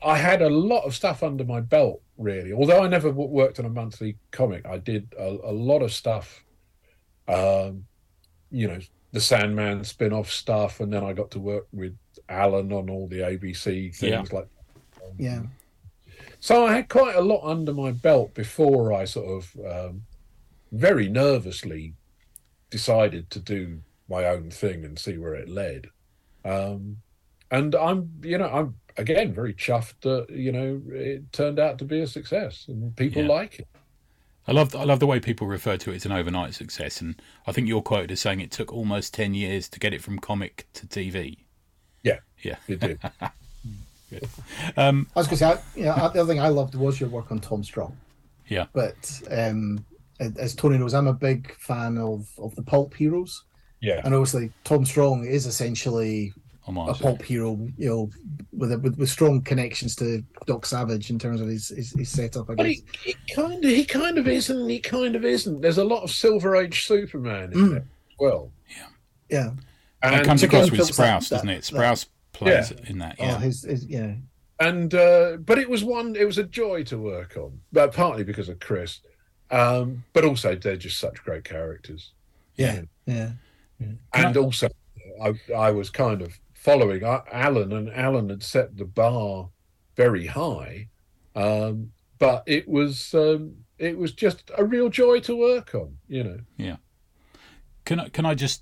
I had a lot of stuff under my belt really. Although I never w- worked on a monthly comic, I did a, a lot of stuff. Um, you know, the Sandman spin-off stuff, and then I got to work with Alan on all the A B C things yeah. like um, yeah. So I had quite a lot under my belt before I sort of um, very nervously decided to do my own thing and see where it led. Um, and I'm, you know, I'm again very chuffed that you know it turned out to be a success and people yeah. like it. I love, I love the way people refer to it as an overnight success, and I think you're quoted as saying it took almost ten years to get it from comic to T V. Yeah, yeah, it did. Good. Um, I was going to say, I, you know, the other thing I loved was your work on Tom Strong. Yeah. But um, as Tony knows, I'm a big fan of, of the pulp heroes. Yeah. And obviously, Tom Strong is essentially Homage, a pulp yeah. hero, you know, with, a, with with strong connections to Doc Savage in terms of his his, his setup. I guess. But he, he kind of he kind of is and he kind of isn't. There's a lot of Silver Age Superman in mm. there as well. Yeah. Yeah. And, and it comes across with Sprouse, doesn't it? Sprouse. That, plays yeah. in that yeah. Oh, his, his, yeah and uh but it was one it was a joy to work on, but partly because of Chris, um but also they're just such great characters. yeah yeah, yeah. And I... also I, I was kind of following Alan, and Alan had set the bar very high, um but it was um it was just a real joy to work on, you know. Yeah. Can I can I just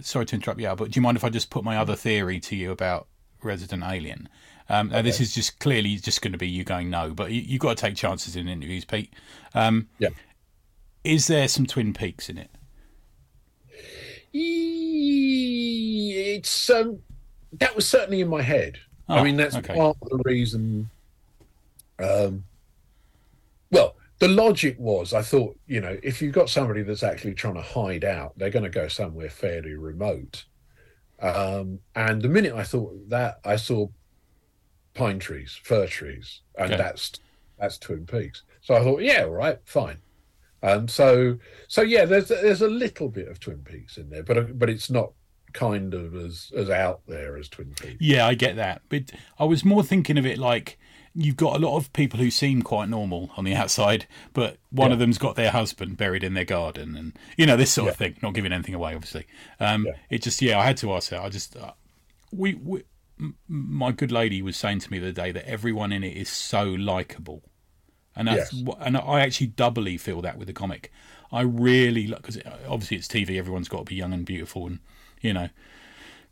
sorry to interrupt you, but do you mind if I just put my other theory to you about Resident Alien? Um, okay. This is just clearly just going to be you going no, but you, you've got to take chances in interviews, Pete. Um, yeah. Is there some Twin Peaks in it? It's um, that was certainly in my head. Oh, I mean, that's okay. part of the reason. Um, well. The logic was, I thought, you know, if you've got somebody that's actually trying to hide out, they're going to go somewhere fairly remote. Um, and the minute I thought that, I saw pine trees, fir trees, and okay. that's that's Twin Peaks. So I thought, yeah, all right, fine. Um, so, so yeah, there's there's a little bit of Twin Peaks in there, but but it's not kind of as as out there as Twin Peaks. Yeah, I get that, but I was more thinking of it like. You've got a lot of people who seem quite normal on the outside, but one yeah. of them's got their husband buried in their garden, and you know this sort yeah. of thing. Not giving anything away, obviously. Um, yeah. It just, yeah, I had to ask that. I just, uh, we, we, m- my good lady was saying to me the other day that everyone in it is so likable, and that's, yes. and I actually doubly feel that with the comic. I really, because obviously it's T V, everyone's got to be young and beautiful and you know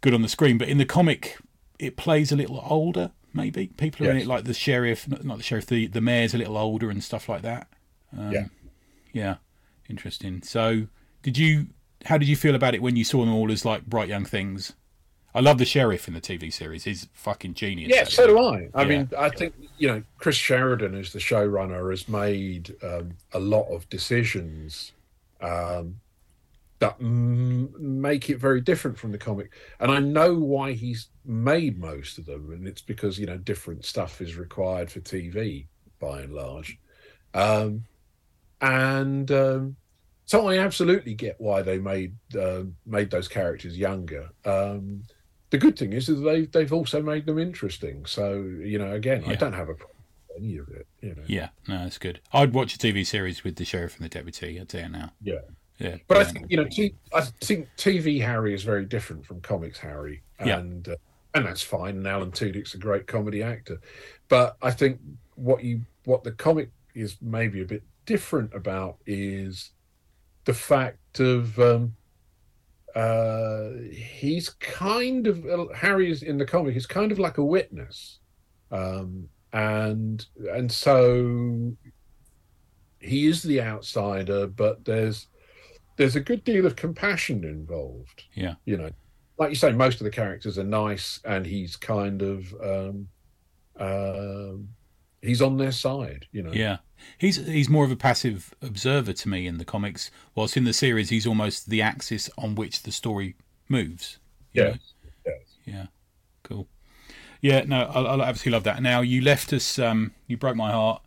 good on the screen, but in the comic it plays a little older. Maybe people are yes. in it like the sheriff, not the sheriff, the, the mayor's a little older and stuff like that. Um, yeah, yeah, interesting. So, did you? How did you feel about it when you saw them all as like bright young things? I love the sheriff in the T V series. He's fucking genius. Yeah, so do I. I yeah. mean, I think you know Chris Sheridan, who's the showrunner, has made um, a lot of decisions um, that m- make it very different from the comic, and I know why he's made most of them, and it's because you know different stuff is required for T V by and large, um, and um, so I absolutely get why they made uh, made those characters younger. Um, the good thing is that they've they've also made them interesting. So you know, again, yeah. I don't have a problem any of it, you know. Yeah, no, that's good. I'd watch a T V series with the sheriff and the deputy. I'd say it now. Yeah, yeah. But yeah. I think you know, t- I think T V Harry is very different from comics Harry, and yeah. uh, and that's fine. And Alan Tudyk's a great comedy actor, but I think what you what the comic is maybe a bit different about is the fact of. Um, Uh, he's kind of uh, Harry's in the comic. He's kind of like a witness, um, and and so he is the outsider. But there's there's a good deal of compassion involved. Yeah, you know, like you say, most of the characters are nice, and he's kind of um, uh, he's on their side. You know, yeah. He's he's more of a passive observer to me in the comics, whilst in the series he's almost the axis on which the story moves. Yeah, yes. yeah, cool. Yeah, no, I, I absolutely love that. Now you left us, um, you broke my heart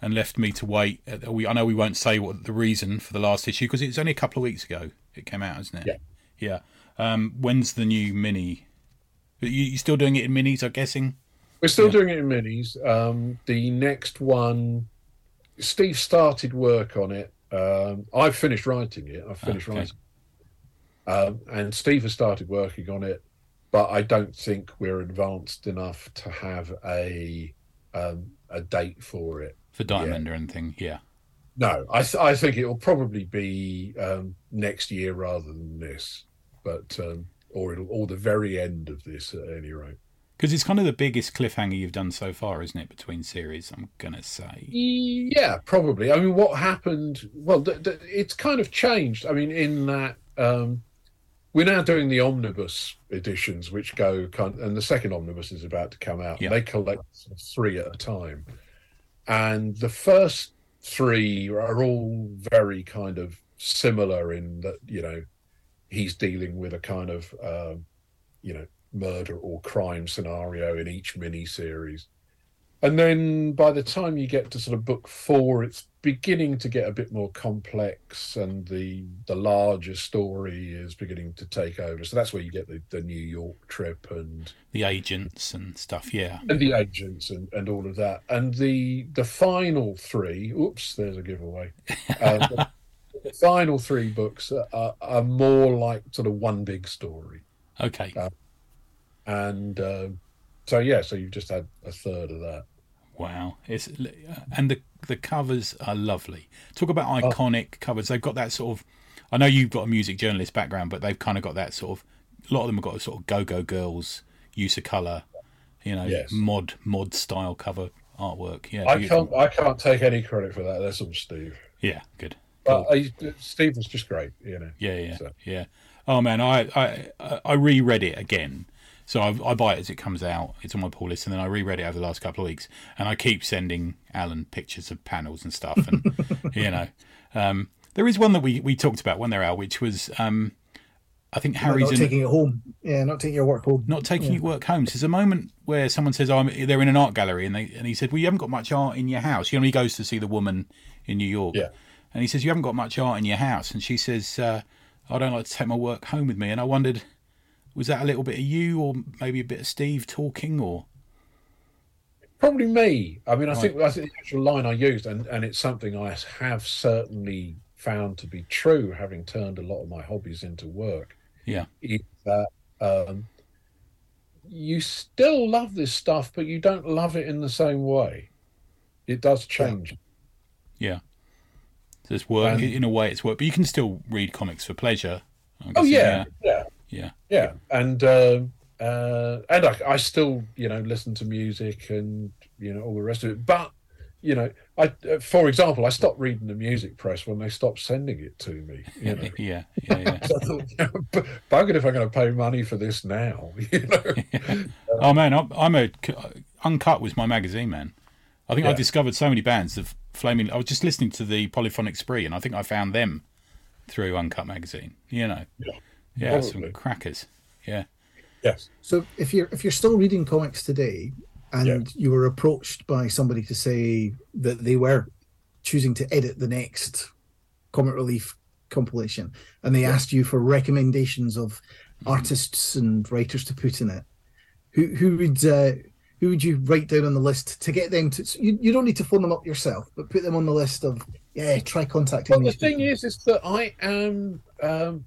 and left me to wait. We I know we won't say what the reason for the last issue because it was only a couple of weeks ago it came out, isn't it? Yeah, yeah. Um, when's the new mini? You you still doing it in minis? I'm guessing. We're still yeah. doing it in minis. Um, the next one. Steve started work on it. Um, I've finished writing it. I've finished oh, okay. writing it. Um, and Steve has started working on it, but I don't think we're advanced enough to have a um, a date for it. For Diamond yet. Or anything, yeah. No, I, th- I think it will probably be um, next year rather than this, but um, or it'll, or the very end of this at any rate. Because it's kind of the biggest cliffhanger you've done so far, isn't it, between series, I'm going to say. Yeah, probably. I mean, what happened... Well, th- th- it's kind of changed. I mean, in that um, we're now doing the omnibus editions, which go... Kind of, and the second omnibus is about to come out. Yeah. They collect three at a time. And the first three are all very kind of similar in that, you know, he's dealing with a kind of, um, you know, murder or crime scenario in each mini series, and then by the time you get to sort of book four, it's beginning to get a bit more complex, and the the larger story is beginning to take over. So that's where you get the, the New York trip and the agents and stuff, yeah, and the agents and, and all of that. And the the final three, oops, there's a giveaway. Uh, the, the final three books are, are more like sort of one big story. Okay. Uh, And uh, so yeah, so you've just had a third of that. Wow! It's and the the covers are lovely. Talk about iconic oh. covers. They've got that sort of. I know you've got a music journalist background, but they've kind of got that sort of. A lot of them have got a sort of go-go girls use of colour, you know, yes. mod mod style cover artwork. Yeah, I beautiful. can't I can't take any credit for that. That's all Steve. Yeah, good. But cool. I, Steve was just great, you know. Yeah, yeah, so. yeah. Oh man, I I I reread it again. So I, I buy it as it comes out. It's on my pull list, and then I reread it over the last couple of weeks, and I keep sending Alan pictures of panels and stuff. And you know, um, there is one that we, we talked about when they're out, which was um, I think Harry's not in, taking it home. Yeah, not taking your work home. Not taking yeah. your work home. So there's a moment where someone says, "Oh, I'm, they're in an art gallery," and they and he said, "Well, you haven't got much art in your house." You know, he goes to see the woman in New York, yeah. and he says, "You haven't got much art in your house," and she says, uh, "I don't like to take my work home with me," and I wondered. Was that a little bit of you or maybe a bit of Steve talking or? Probably me. I mean, I, right. think, I think the actual line I used, and, and it's something I have certainly found to be true, having turned a lot of my hobbies into work, yeah. is that um, you still love this stuff, but you don't love it in the same way. It does change. Yeah. So it's work. Um, in a way, it's work. But you can still read comics for pleasure. I'm oh, yeah, yeah. yeah. Yeah. yeah, yeah, and uh, uh, and I, I still, you know, listen to music and you know all the rest of it. But you know, I, uh, for example, I stopped reading the music press when they stopped sending it to me. You know? yeah, yeah, yeah. So I thought, you know, b- buggered if I'm going to pay money for this now. You know. Yeah. Oh man, I'm, I'm a Uncut was my magazine, man. I think yeah. I discovered so many bands of flaming. I was just listening to the Polyphonic Spree, and I think I found them through Uncut magazine. You know. Yeah. Yeah, Probably. some crackers. Yeah. Yes. So if you're if you're still reading comics today, and yeah. you were approached by somebody to say that they were choosing to edit the next Comic Relief compilation, and they yeah. asked you for recommendations of artists and writers to put in it, who who would uh, who would you write down on the list to get them to? So you, you don't need to phone them up yourself, but put them on the list of, yeah, try contacting me. Well, the thing people. is, is that I am, um,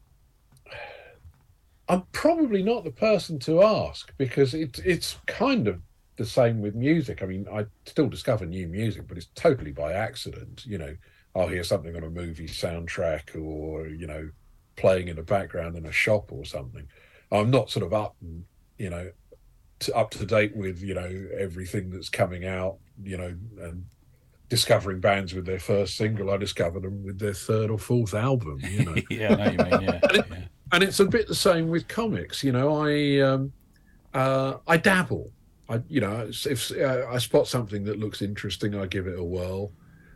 I'm probably not the person to ask, because it, it's kind of the same with music. I mean, I still discover new music, but it's totally by accident. You know, I'll hear something on a movie soundtrack, or, you know, playing in the background in a shop or something. I'm not sort of up, and, you know, to, up to date with, you know, everything that's coming out, you know, and discovering bands with their first single. I discover them with their third or fourth album, you know. Yeah, I know you mean, yeah. and, it, yeah. and it's a bit the same with comics, you know. I um, uh, I dabble. I, you know, if uh, I spot something that looks interesting, I give it a whirl.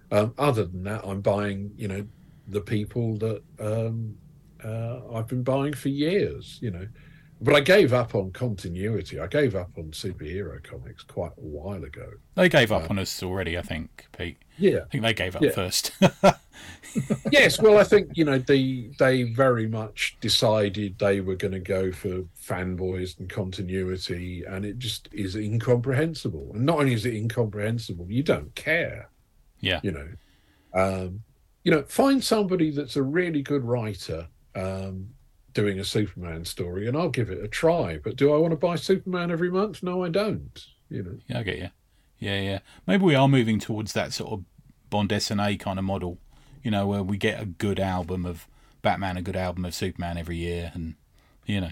Um, other than that, I'm buying, you know, the people that um, uh, I've been buying for years, you know. But I gave up on continuity. I gave up on superhero comics quite a while ago. They gave up um, on us already, I think, Pete. Yeah. I think they gave up yeah. first. Yes, well, I think, you know, the, they very much decided they were going to go for fanboys and continuity, and it just is incomprehensible. And not only is it incomprehensible, you don't care. Yeah. You know, um, you know, find somebody that's a really good writer, um, doing a Superman story, and I'll give it a try. But do I want to buy Superman every month? No, I don't. You know. Yeah, I get you. Yeah, yeah. Maybe we are moving towards that sort of Bond S N A kind of model, you know, where we get a good album of Batman, a good album of Superman every year, and, you know.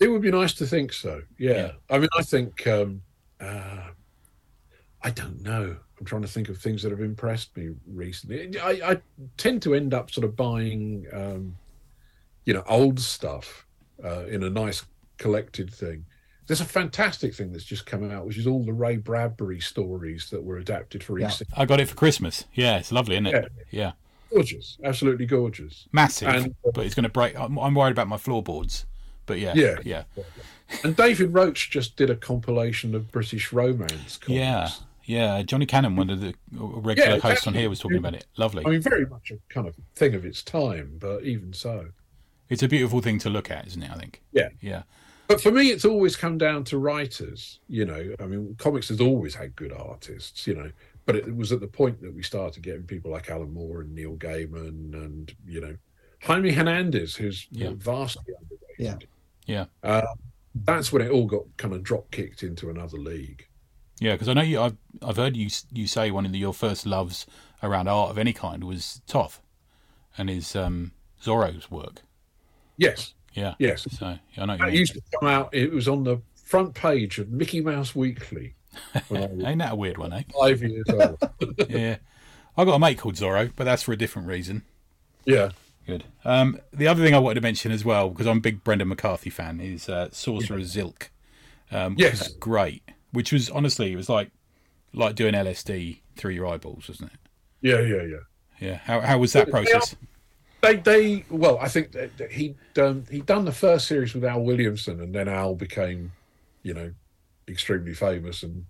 It would be nice to think so, yeah. yeah. I mean, I think, um, uh, I don't know. I'm trying to think of things that have impressed me recently. I, I tend to end up sort of buying... Um, you know, old stuff uh, in a nice collected thing. There's a fantastic thing that's just come out, which is all the Ray Bradbury stories that were adapted for each. Yeah. I got it for Christmas. Yeah, it's lovely, isn't it? Yeah. yeah. Gorgeous. Absolutely gorgeous. Massive. And, uh, but it's going to break. I'm, I'm worried about my floorboards. But yeah. Yeah. yeah. And David Roach just did a compilation of British romance comics. Yeah. Yeah, Johnny Cannon, one of the regular yeah, exactly. hosts on here, was talking about it. Lovely. I mean, very much a kind of thing of its time, but even so. It's a beautiful thing to look at, isn't it, I think? Yeah. Yeah. But for me, it's always come down to writers, you know. I mean, comics has always had good artists, you know. But it was at the point that we started getting people like Alan Moore and Neil Gaiman and, you know, Jaime Hernandez, who's yeah. vastly underrated. Yeah. Yeah. Uh, that's when it all got kind of drop-kicked into another league. Yeah, because I know you, I've, I've heard you you say one of the, your first loves around art of any kind was Toth and his um, Zorro's work. Yes. Yeah. Yes. So I know that used to come out. It was on the front page of Mickey Mouse Weekly. Ain't that a weird one, eh? Five years old. Yeah. I got a mate called Zorro, but that's for a different reason. Yeah. Good. Um, the other thing I wanted to mention as well, because I'm a big Brendan McCarthy fan, is uh, Sorcerer yeah. Zilk. Um, which yes. Was great. Which was honestly, it was like like doing L S D through your eyeballs, wasn't it? Yeah. Yeah. Yeah. Yeah. How how was that yeah, process? They, they, well, I think that he um, he done the first series with Al Williamson, and then Al became, you know, extremely famous and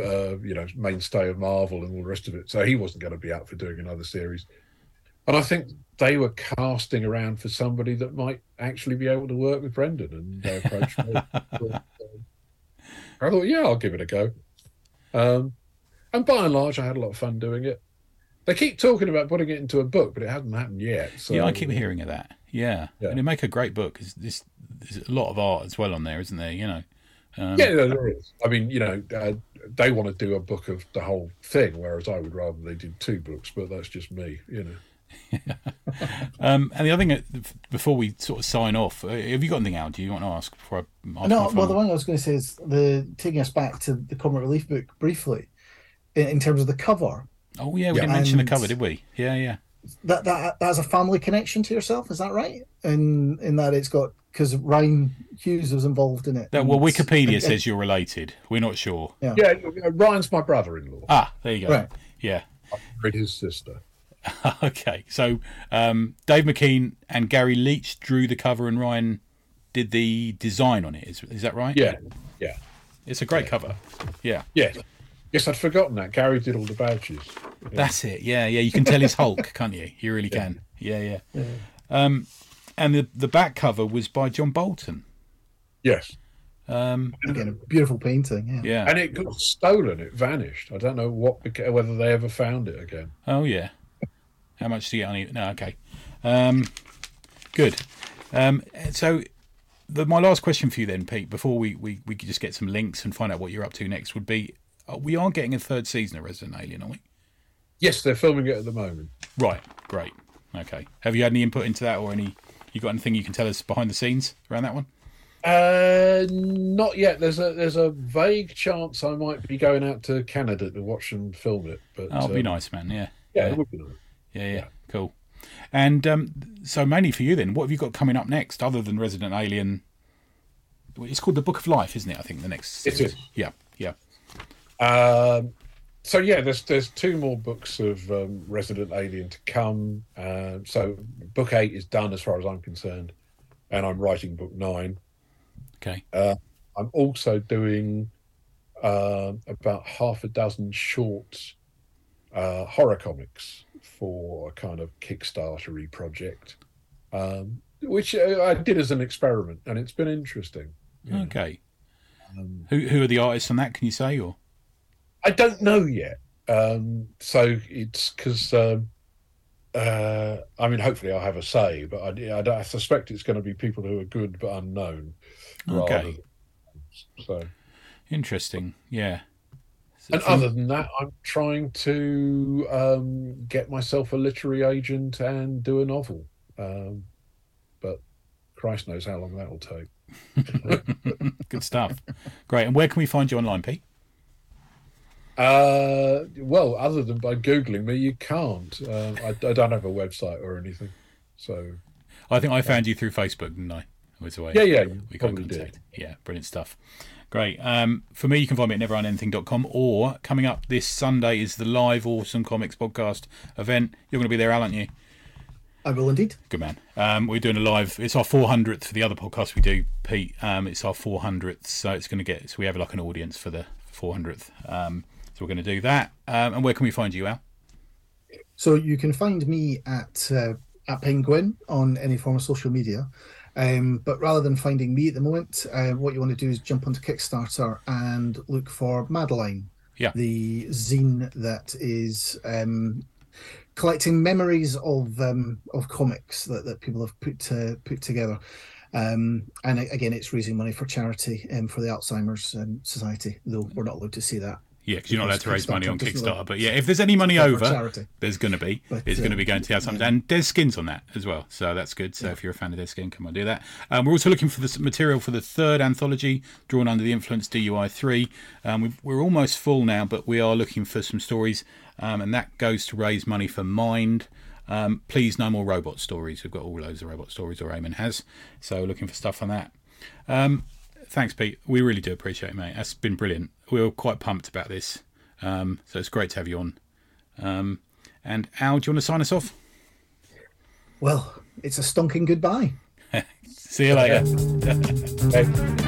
uh, you know, mainstay of Marvel and all the rest of it. So he wasn't going to be up for doing another series. And I think they were casting around for somebody that might actually be able to work with Brendan, and they approached me. I thought, yeah, I'll give it a go. Um, and by and large, I had a lot of fun doing it. They keep talking about putting it into a book, but it hasn't happened yet. So. Yeah, I keep hearing of that. Yeah. yeah. And it make a great book, because there's, there's a lot of art as well on there, isn't there? You know. Um, yeah, there is. I mean, you know, uh, they want to do a book of the whole thing, whereas I would rather they did two books, but that's just me, you know. um, and the other thing, before we sort of sign off, have you got anything out? Do you want to ask before I ask? No, well, the one I was going to say is the taking us back to the Comic Relief book briefly, in, in terms of the cover. Oh yeah, we yeah. didn't mention and the cover, did we? Yeah, yeah. That that that's a family connection to yourself, is that right? In in that it's got, because Ryan Hughes was involved in it. That, well, Wikipedia says you're related. We're not sure. Yeah, yeah, Ryan's my brother-in-law. Ah, there you go. Right. Yeah, I married his sister. Okay, so um, Dave McKean and Gary Leach drew the cover, and Ryan did the design on it. Is is that right? Yeah, yeah. It's a great yeah. cover. Yeah. Yeah. Yes, I'd forgotten that. Gary did all the badges. Yeah. That's it. Yeah, yeah. You can tell he's Hulk, can't you? You really yeah. can. Yeah, yeah. yeah. Um, and the the back cover was by John Bolton. Yes. Um, Again, a beautiful painting. Yeah. yeah. And it got stolen. It vanished. I don't know what beca- whether they ever found it again. Oh, yeah. How much do you get on it? No, okay. Um, good. Um, so the, my last question for you then, Pete, before we, we, we just get some links and find out what you're up to next, would be, uh, we are getting a third season of Resident Alien, aren't we? Yes, they're filming it at the moment. Right, great. Okay. Have you had any input into that, or any? You got anything you can tell us behind the scenes around that one? Uh, not yet. There's a there's a vague chance I might be going out to Canada to watch and film it. But that'll oh, um, be nice, man. Yeah. yeah, yeah, it would be nice. Yeah, yeah, yeah. Cool. And um, so mainly for you then, what have you got coming up next other than Resident Alien? It's called The Book of Life, isn't it? I think the next. It is. Yeah, yeah. Um. So yeah, there's there's two more books of um, Resident Alien to come. Uh, so book eight is done as far as I'm concerned, and I'm writing book nine. Okay. Uh, I'm also doing uh, about half a dozen short uh, horror comics for a kind of Kickstarter-y project, um, which I did as an experiment, and it's been interesting. Yeah. Okay. Um, who who are the artists on that? Can you say or? I don't know yet. Um, so it's because, um, uh, I mean, hopefully I'll have a say, but I, I, don't, I suspect it's going to be people who are good but unknown. Okay. Than, so interesting. Yeah. And so, other than that, I'm trying to um, get myself a literary agent and do a novel. Um, but Christ knows how long that will take. Good stuff. Great. And where can we find you online, Pete? Uh, well, other than by Googling me, you can't. Uh, I, I don't have a website or anything. So, I think I found you through Facebook, didn't I? I was away. Yeah, yeah. We got contact. Did. Yeah, brilliant stuff. Great. Um, for me, you can find me at never own anything dot com, or coming up this Sunday is the live Awesome Comics podcast event. You're going to be there, Alan, aren't you? I will indeed. Good man. Um, we're doing a live. It's our four hundredth for the other podcast we do, Pete. Um, it's our four hundredth, so it's going to get. So we have like an audience for the four hundredth. Um. So we're going to do that. Um, and where can we find you, Al? So you can find me at uh, at Penguin on any form of social media. Um, but rather than finding me at the moment, uh, what you want to do is jump onto Kickstarter and look for Madeline, yeah. the zine that is um, collecting memories of um, of comics that, that people have put uh, put together. Um, and again, it's raising money for charity and um, for the Alzheimer's um, Society, though we're not allowed to say that. Yeah, because you're not allowed to raise money on Kickstarter. But yeah, if there's any money over, there's going to be. But, it's uh, going to be going to the outsiders. Yeah. And there's skins on that as well. So that's good. So yeah. If you're a fan of their skin, come on, do that. Um, we're also looking for the material for the third anthology, Drawn Under the Influence, D U I three. Um, we've, we're almost full now, but we are looking for some stories. Um, and that goes to raise money for Mind. Um, please, no more robot stories. We've got all loads of robot stories, or Eamon has. So looking for stuff on that. Um, Thanks, Pete. We really do appreciate it, mate. That's been brilliant. We were quite pumped about this. Um, so it's great to have you on. Um, and Al, do you want to sign us off? Well, it's a stonking goodbye. See you later. Okay.